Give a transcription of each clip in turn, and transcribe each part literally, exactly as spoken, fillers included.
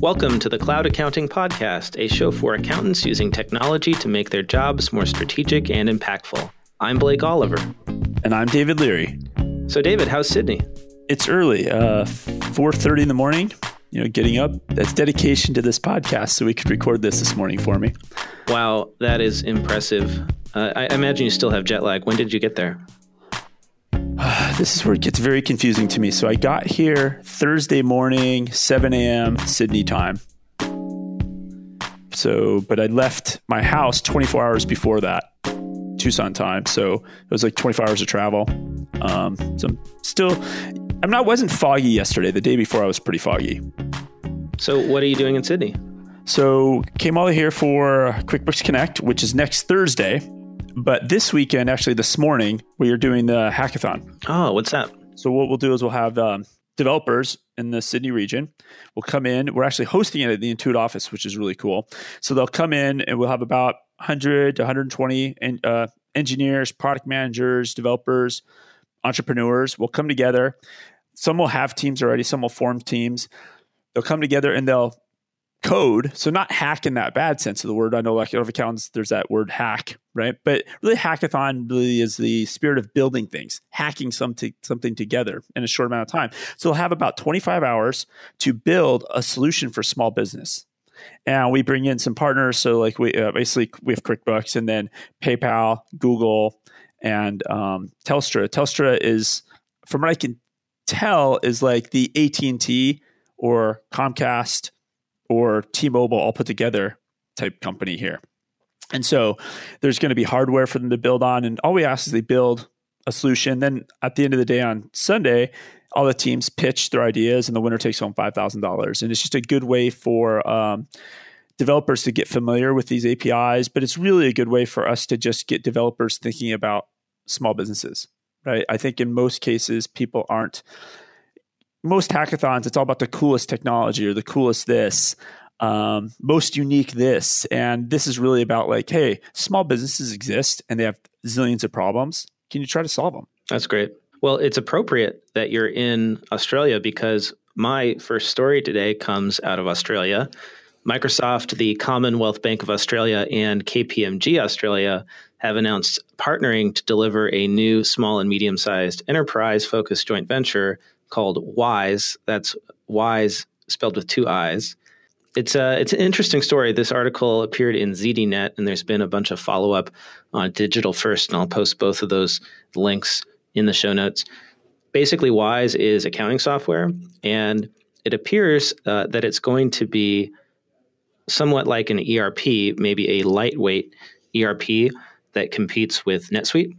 Welcome to the Cloud Accounting Podcast, a show for accountants using technology to make their jobs more strategic and impactful. I'm Blake Oliver. And I'm David Leary. So David, how's Sydney? It's early, uh, four thirty in the morning, you know, getting up. That's dedication to this podcast, so we could record this this morning for me. Wow, that is impressive. Uh, I imagine you still have jet lag. When did you get there? This is where it gets very confusing to me. So I got here Thursday morning, seven a.m. Sydney time. So, but I left my house twenty-four hours before that, Tucson time. So it was like twenty-four hours of travel. Um, so I'm still, I'm not, wasn't foggy yesterday. The day before I was pretty foggy. So what are you doing in Sydney? So came all here for QuickBooks Connect, which is next Thursday. But this weekend, actually this morning, we are doing the hackathon. Oh, what's that? So what we'll do is we'll have um, developers in the Sydney region. We'll come in. We're actually hosting it at the Intuit office, which is really cool. So they'll come in and we'll have about one hundred to one hundred twenty en- uh, engineers, product managers, developers, entrepreneurs. We'll come together. Some will have teams already. Some will form teams. They'll come together and they'll code. So not hack in that bad sense of the word. I know like a lot of accountants, there's that word hack, right? But really hackathon really is the spirit of building things, hacking some t- something together in a short amount of time. So we'll have about twenty-five hours to build a solution for small business. And we bring in some partners. So like we uh, basically we have QuickBooks and then PayPal, Google, and um, Telstra. Telstra is, from what I can tell, is like the A T and T or Comcast or T-Mobile all put together type company here. And so there's going to be hardware for them to build on. And all we ask is they build a solution. Then at the end of the day on Sunday, all the teams pitch their ideas and the winner takes home five thousand dollars. And it's just a good way for um, developers to get familiar with these A P Is, but it's really a good way for us to just get developers thinking about small businesses, right? I think in most cases, people aren't Most hackathons, it's all about the coolest technology or the coolest this, um, most unique this. And this is really about like, hey, small businesses exist and they have zillions of problems. Can you try to solve them? That's great. Well, it's appropriate that you're in Australia because my first story today comes out of Australia. Microsoft, the Commonwealth Bank of Australia, and K P M G Australia have announced partnering to deliver a new small and medium-sized enterprise-focused joint venture called Wise. That's Wise spelled with two I's. It's a, it's an interesting story. This article appeared in Z D Net, and there's been a bunch of follow-up on Digital First, and I'll post both of those links in the show notes. Basically, Wise is accounting software, and it appears uh, that it's going to be somewhat like an E R P, maybe a lightweight E R P that competes with NetSuite.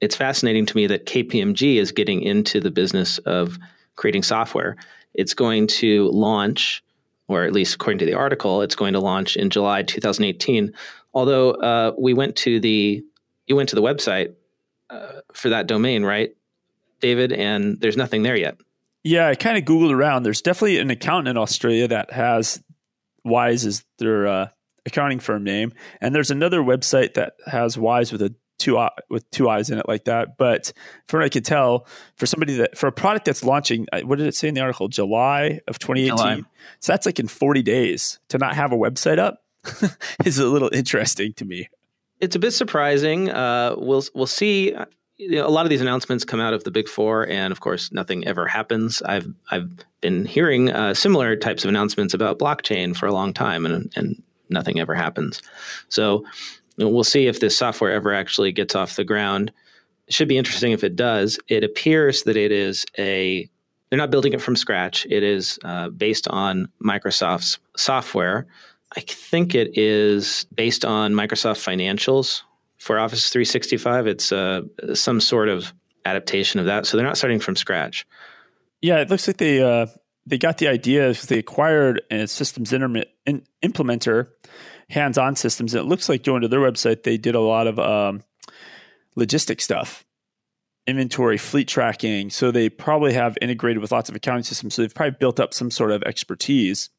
It's fascinating to me that K P M G is getting into the business of creating software. It's going to launch, or at least according to the article, it's going to launch in July twenty eighteen. Although uh, we went to the, you went to the website uh, for that domain, right, David? And there's nothing there yet. Yeah, I kind of Googled around. There's definitely an accountant in Australia that has Wise as their uh, accounting firm name. And there's another website that has Wise with a Two with two eyes in it like that, but from what I can tell, for somebody that for a product that's launching, what did it say in the article? July of twenty eighteen. July. So that's like in forty days to not have a website up is a little interesting to me. It's a bit surprising. Uh, we'll we'll see. You know, a lot of these announcements come out of the big four, and of course, nothing ever happens. I've I've been hearing uh, similar types of announcements about blockchain for a long time, and and nothing ever happens. So. We'll see if this software ever actually gets off the ground. It should be interesting if it does. It appears that it is a, they're not building it from scratch. It is uh, based on Microsoft's software. I think it is based on Microsoft financials for Office three sixty-five. It's uh, some sort of adaptation of that. So they're not starting from scratch. Yeah, it looks like they uh, they got the idea because they acquired a systems intermi- in- implementer, Hands-on systems. And it looks like going to their website, they did a lot of um, logistic stuff, inventory, fleet tracking. So they probably have integrated with lots of accounting systems. So they've probably built up some sort of expertise.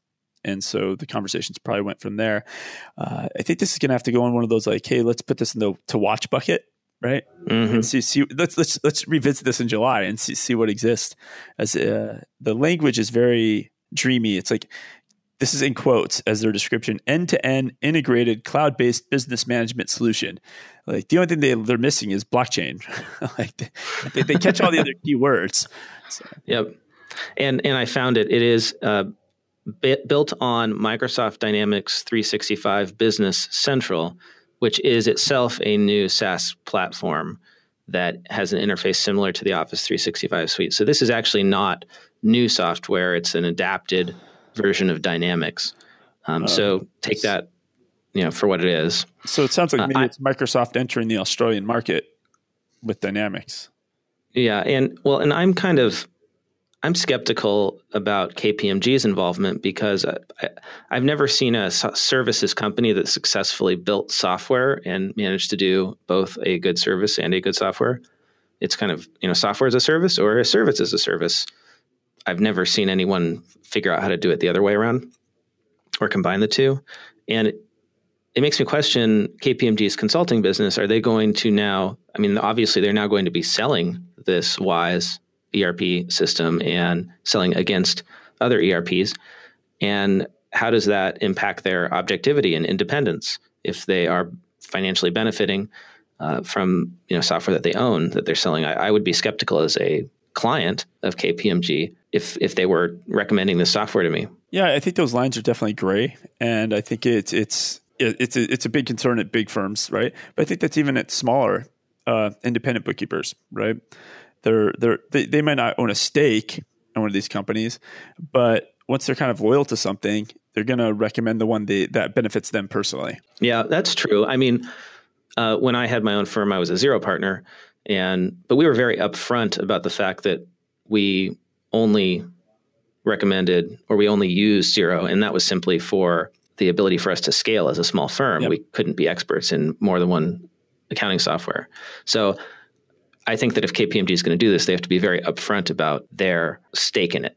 And so the conversations probably went from there. Uh, I think this is going to have to go in one of those like, hey, let's put this in the to watch bucket, right? Mm-hmm. And see, see, let's let's let's revisit this in July and see see what exists. As uh, the language is very dreamy. It's like this is in quotes as their description, end-to-end integrated cloud-based business management solution. Like the only thing they, they're missing is blockchain. Like they, they catch all the other key words. So. Yep. And and I found it. It is uh, b- built on Microsoft Dynamics three sixty-five Business Central, which is itself a new SaaS platform that has an interface similar to the Office three sixty-five suite. So this is actually not new software. It's an adapted version of Dynamics. Um, uh, so take that, you know, for what it is. So it sounds like maybe uh, it's Microsoft entering the Australian market with Dynamics. Yeah. And well, and I'm kind of, I'm skeptical about K P M G's involvement because I, I, I've never seen a so- services company that successfully built software and managed to do both a good service and a good software. It's kind of, you know, software as a service or a service as a service. I've never seen anyone figure out how to do it the other way around or combine the two. And it, it makes me question K P M G's consulting business. Are they going to now, I mean, obviously they're now going to be selling this Wise E R P system and selling against other E R Ps. And how does that impact their objectivity and independence if they are financially benefiting uh, from, you know, software that they own that they're selling? I, I would be skeptical as a client of K P M G if if they were recommending this software to me. Yeah, I think those lines are definitely gray. And I think it's it's it's a, it's a big concern at big firms, right? But I think that's even at smaller uh, independent bookkeepers, right? They're, they're, they they might not own a stake in one of these companies, but once they're kind of loyal to something, they're going to recommend the one they, that benefits them personally. Yeah, that's true. I mean, uh, when I had my own firm, I was a Xero partner, and but we were very upfront about the fact that we only recommended or we only used Xero, and that was simply for the ability for us to scale as a small firm. Yep. We couldn't be experts in more than one accounting software. So I think that if K P M G is going to do this, they have to be very upfront about their stake in it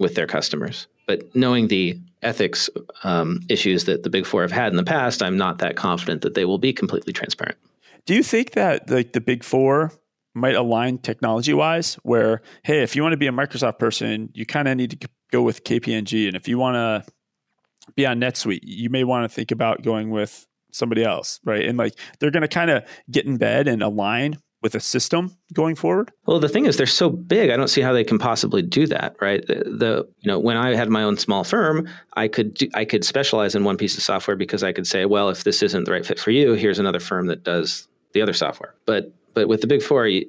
with their customers. But knowing the ethics um, issues that the Big Four have had in the past, I'm not that confident that they will be completely transparent. Do you think that like the Big Four might align technology-wise where, hey, if you want to be a Microsoft person, you kind of need to go with K P M G. And if you want to be on NetSuite, you may want to think about going with somebody else, right? And like they're going to kind of get in bed and align with a system going forward? Well, the thing is, they're so big. I don't see how they can possibly do that, right? The, the you know, when I had my own small firm, I could do, I could specialize in one piece of software because I could say, well, if this isn't the right fit for you, here's another firm that does the other software. But but with the Big Four, you, you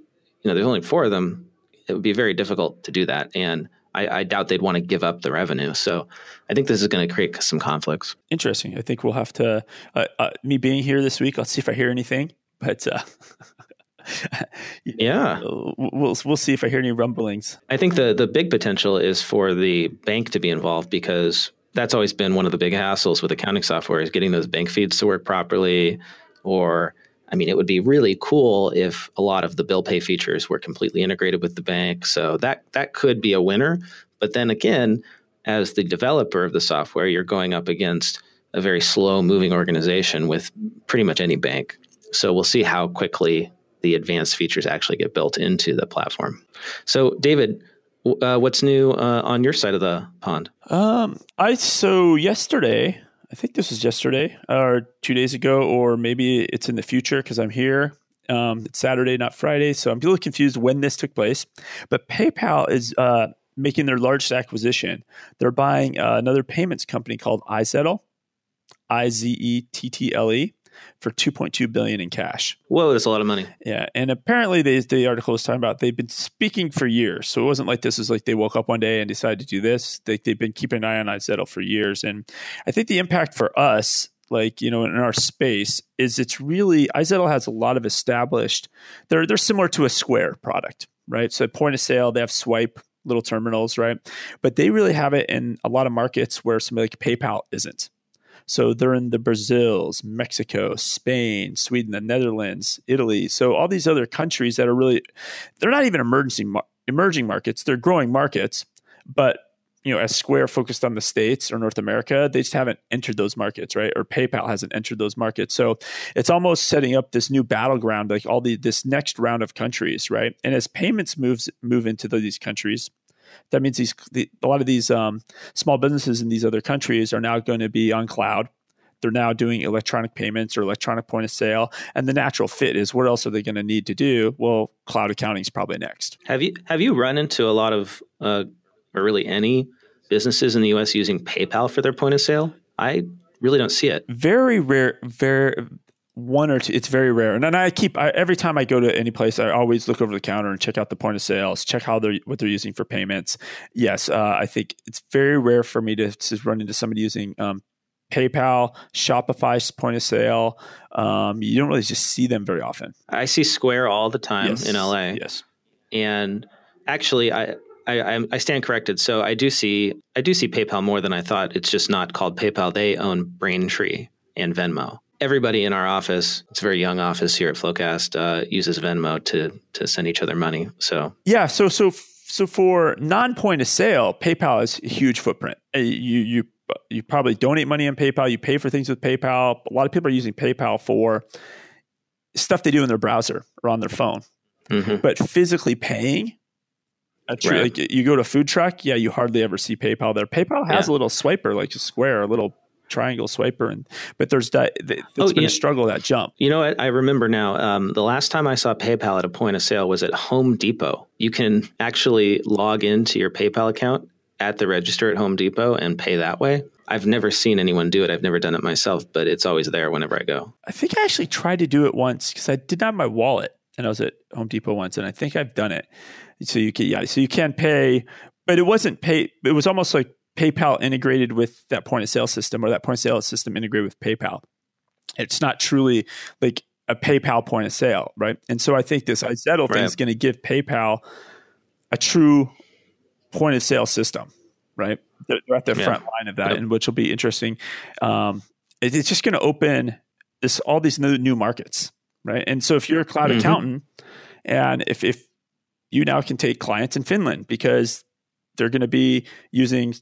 know, there's only four of them. It would be very difficult to do that, and I, I doubt they'd want to give up the revenue. So I think this is going to create some conflicts. Interesting. I think we'll have to. Uh, uh, me being here this week, I'll see if I hear anything. But. Uh, Yeah, we'll we'll see if I hear any rumblings. I think the the big potential is for the bank to be involved because that's always been one of the big hassles with accounting software is getting those bank feeds to work properly. Or, I mean, it would be really cool if a lot of the bill pay features were completely integrated with the bank. So that that could be a winner. But then again, as the developer of the software, you're going up against a very slow moving organization with pretty much any bank. So we'll see how quickly the advanced features actually get built into the platform. So, David, uh, what's new uh, on your side of the pond? Um, I so yesterday, I think this was yesterday or two days ago, or maybe it's in the future because I'm here. Um, it's Saturday, not Friday, so I'm a little confused when this took place. But PayPal is uh, making their largest acquisition. They're buying uh, another payments company called iZettle, I Z E T T L E. For two point two billion dollars in cash. Whoa, that's a lot of money. Yeah, and apparently they, the article was talking about they've been speaking for years. So it wasn't like this is like they woke up one day and decided to do this. They, they've been keeping an eye on iZettle for years. And I think the impact for us, like, you know, in our space is it's really, iZettle has a lot of established, they're they're similar to a Square product, right? So point of sale, they have swipe, little terminals, right? But they really have it in a lot of markets where somebody like PayPal isn't. So they're in the Brazils, Mexico, Spain, Sweden, the Netherlands, Italy. So all these other countries that are really, they're not even emerging emerging markets. They're growing markets. But, you know, as Square focused on the States or North America, they just haven't entered those markets, right? Or PayPal hasn't entered those markets. So it's almost setting up this new battleground, like all the this next round of countries, right? And as payments moves move into the, these countries, That means these the, a lot of these um, small businesses in these other countries are now going to be on cloud. They're now doing electronic payments or electronic point of sale. And the natural fit is, what else are they going to need to do? Well, cloud accounting is probably next. Have you have you run into a lot of, uh, or really any businesses in the U S using PayPal for their point of sale? I really don't see it. Very rare, very one or two. It's very rare. And then I keep, I, every time I go to any place, I always look over the counter and check out the point of sales, check how they're, what they're using for payments. Yes. Uh, I think it's very rare for me to, to run into somebody using um, PayPal, Shopify's point of sale. Um, you don't really just see them very often. I see Square all the time yes. in L A. Yes. And actually, I, I, I stand corrected. So I do see I do see PayPal more than I thought. It's just not called PayPal. They own Braintree and Venmo. Everybody in our office, it's a very young office here at Flowcast, uh, uses Venmo to to send each other money. So yeah, so so so for non-point of sale, PayPal is a huge footprint. You you you probably donate money on PayPal. You pay for things with PayPal. A lot of people are using PayPal for stuff they do in their browser or on their phone, mm-hmm. but physically paying. That's right. Like you go to a food truck, yeah, you hardly ever see PayPal there. PayPal has yeah. a little swiper, like a square, a little triangle swiper, and but there's that. It's oh, been yeah. a struggle, that jump. You know what? I remember now. Um, the last time I saw PayPal at a point of sale was at Home Depot. You can actually log into your PayPal account at the register at Home Depot and pay that way. I've never seen anyone do it. I've never done it myself, but it's always there whenever I go. I think I actually tried to do it once because I didn't have my wallet, and I was at Home Depot once, and I think I've done it. So you can, yeah, so you can pay, but it wasn't pay. It was almost like PayPal integrated with that point of sale system, or that point of sale system integrated with PayPal. It's not truly like a PayPal point of sale, right? And so I think this iZettle thing is going to give PayPal a true point of sale system, right? They're, they're at the yeah. front line of that, yep. and which will be interesting. Um, it, it's just going to open this all these new, new markets, right? And so if you're a cloud mm-hmm. accountant, and if if you now can take clients in Finland because they're going to be using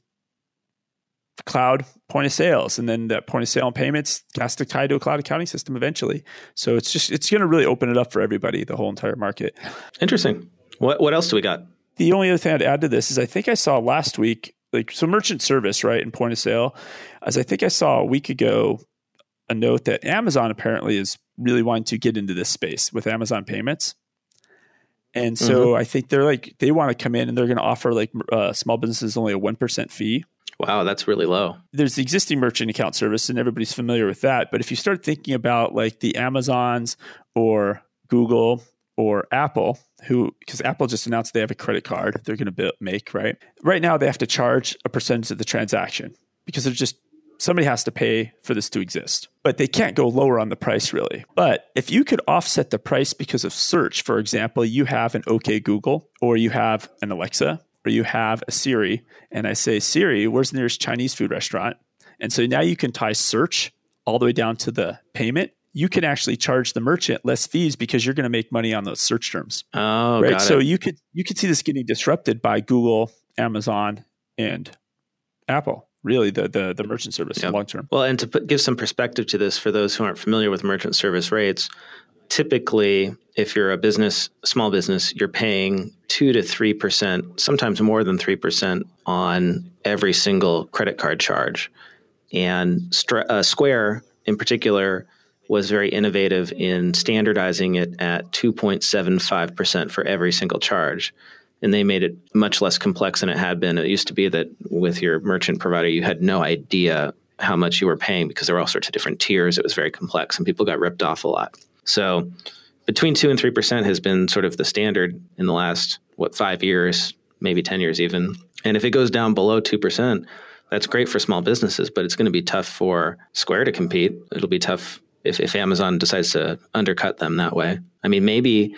cloud point of sales, and then that point of sale and payments has to tie to a cloud accounting system eventually. So it's just, it's going to really open it up for everybody, the whole entire market. Interesting. What what else do we got? The only other thing I'd add to this is I think I saw last week, like so merchant service, right, and point of sale, as I think I saw a week ago, a note that Amazon apparently is really wanting to get into this space with Amazon payments. And so mm-hmm. I think they're like, they want to come in and they're going to offer like uh, small businesses only a one percent fee. Wow, that's really low. There's the existing merchant account service and everybody's familiar with that. But if you start thinking about like the Amazons or Google or Apple, who, because Apple just announced they have a credit card they're going to be- make, right? Right now they have to charge a percentage of the transaction because they're just, somebody has to pay for this to exist, but they can't go lower on the price really. But if you could offset the price because of search, for example, you have an OK Google, or you have an Alexa, or you have a Siri, and I say, Siri, where's the nearest Chinese food restaurant? And so now you can tie search all the way down to the payment. You can actually charge the merchant less fees because you're going to make money on those search terms. Oh, right. Got it. So you could, you could see this getting disrupted by Google, Amazon, and Apple. Really, the the, the merchant service yep. long term. Well, and to put, give some perspective to this for those who aren't familiar with merchant service rates, typically, if you're a business, small business, you're paying two to three percent, sometimes more than three percent, on every single credit card charge. And Stra- uh, Square, in particular, was very innovative in standardizing it at two point seven five percent for every single charge. And they made it much less complex than it had been. It used to be that with your merchant provider, you had no idea how much you were paying because there were all sorts of different tiers. It was very complex and people got ripped off a lot. So between two and three percent has been sort of the standard in the last, what, five years, maybe ten years even. And if it goes down below two percent, that's great for small businesses, but it's going to be tough for Square to compete. It'll be tough if, if Amazon decides to undercut them that way. I mean, maybe...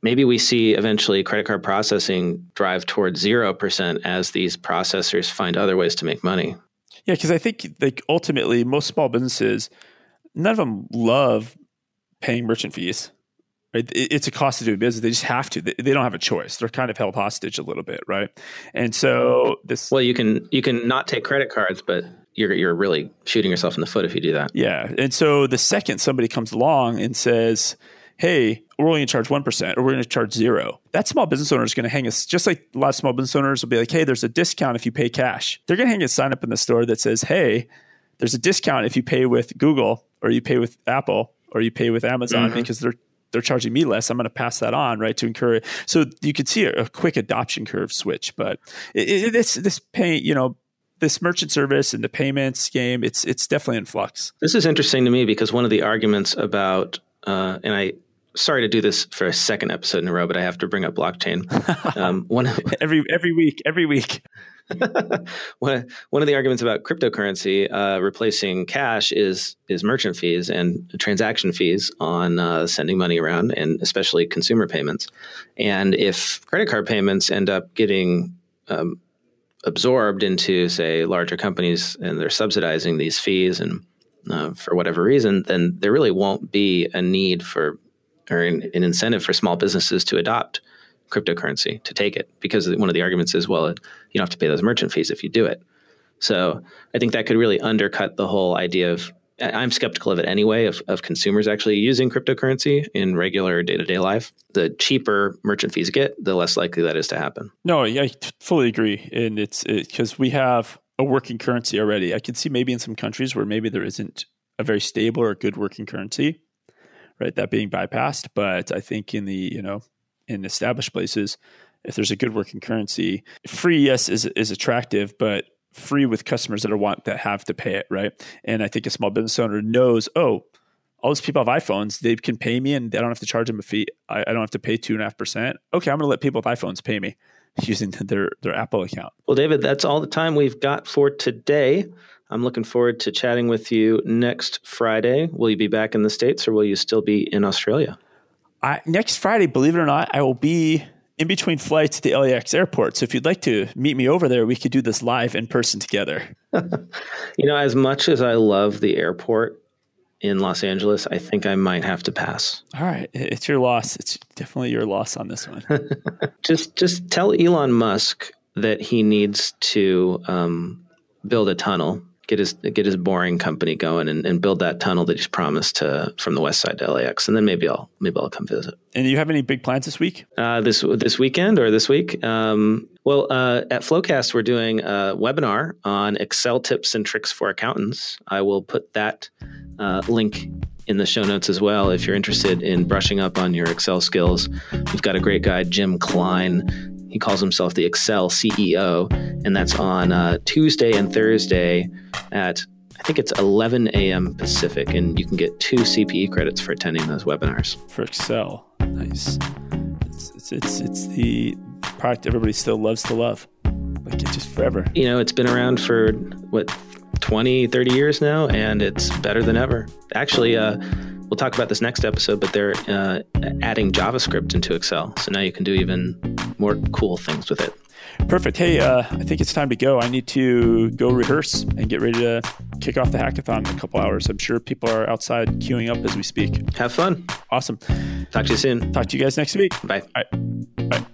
Maybe we see eventually credit card processing drive towards zero percent as these processors find other ways to make money. Yeah, because I think like ultimately most small businesses, none of them love paying merchant fees. Right? It's a cost to do business. They just have to. They don't have a choice. They're kind of held hostage a little bit, right? And so this... Well, you can you can not take credit cards, but... You're you're really shooting yourself in the foot if you do that. Yeah. And so the second somebody comes along and says, hey, we're only going to charge one percent or we're going to charge zero. That small business owner is going to hang us, just like a lot of small business owners will be like, hey, there's a discount if you pay cash. They're going to hang a sign up in the store that says, hey, there's a discount if you pay with Google or you pay with Apple or you pay with Amazon mm-hmm. because they're they're charging me less. I'm going to pass that on, right, to encourage. So you could see a, a quick adoption curve switch. But it, it, this this pay, you know, this merchant service and the payments game, it's it's definitely in flux. This is interesting to me because one of the arguments about, uh, and I, sorry to do this for a second episode in a row, but I have to bring up blockchain. Um, one every every week, every week. one, one of the arguments about cryptocurrency uh, replacing cash is is merchant fees and transaction fees on uh, sending money around, and especially consumer payments. And if credit card payments end up getting um, absorbed into, say, larger companies, and they're subsidizing these fees, and uh, for whatever reason, then there really won't be a need for or an, an incentive for small businesses to adopt cryptocurrency, to take it, because one of the arguments is, well, it, you don't have to pay those merchant fees if you do it. So I think that could really undercut the whole idea of, I'm skeptical of it anyway, of, of consumers actually using cryptocurrency in regular day-to-day life. The cheaper merchant fees get, the less likely that is to happen. No, I fully agree. And it's because it, we have a working currency already. I could see maybe in some countries where maybe there isn't a very stable or good working currency, right? That being bypassed. But I think in the, you know, in established places, if there's a good working currency, free, yes, is is attractive, but free with customers that are want that have to pay it, right? And I think a small business owner knows, oh, all those people have iPhones, they can pay me and I don't have to charge them a fee. I, I don't have to pay two and a half percent. Okay, I'm going to let people with iPhones pay me using their, their Apple account. Well, David, that's all the time we've got for today. I'm looking forward to chatting with you next Friday. Will you be back in the States or will you still be in Australia? I, next Friday, believe it or not, I will be in between flights at the L A X airport. So if you'd like to meet me over there, we could do this live in person together. You know, as much as I love the airport in Los Angeles, I think I might have to pass. All right. It's your loss. It's definitely your loss on this one. just just tell Elon Musk that he needs to um, build a tunnel, get his get his boring company going and, and build that tunnel that he's promised to from the west side to L A X. And then maybe I'll maybe I'll come visit. And do you have any big plans this week? Uh, this this weekend or this week? Um, well, uh, at Flowcast, we're doing a webinar on Excel tips and tricks for accountants. I will put that uh, link in the show notes as well. If you're interested in brushing up on your Excel skills, we've got a great guy, Jim Klein. He calls himself the Excel C E O, and that's on uh, Tuesday and Thursday at, I think it's eleven a.m. Pacific, and you can get two C P E credits for attending those webinars. For Excel. Nice. It's it's it's, it's the product everybody still loves to love. Like it's just forever. You know, it's been around for, what, twenty, thirty years now, and it's better than ever. Actually, uh, we'll talk about this next episode, but they're uh, adding JavaScript into Excel. So now you can do even more cool things with it. Perfect. Hey, uh, I think it's time to go. I need to go rehearse and get ready to kick off the hackathon in a couple hours. I'm sure people are outside queuing up as we speak. Have fun. Awesome. Talk to you soon. Talk to you guys next week. Bye. All right. Bye.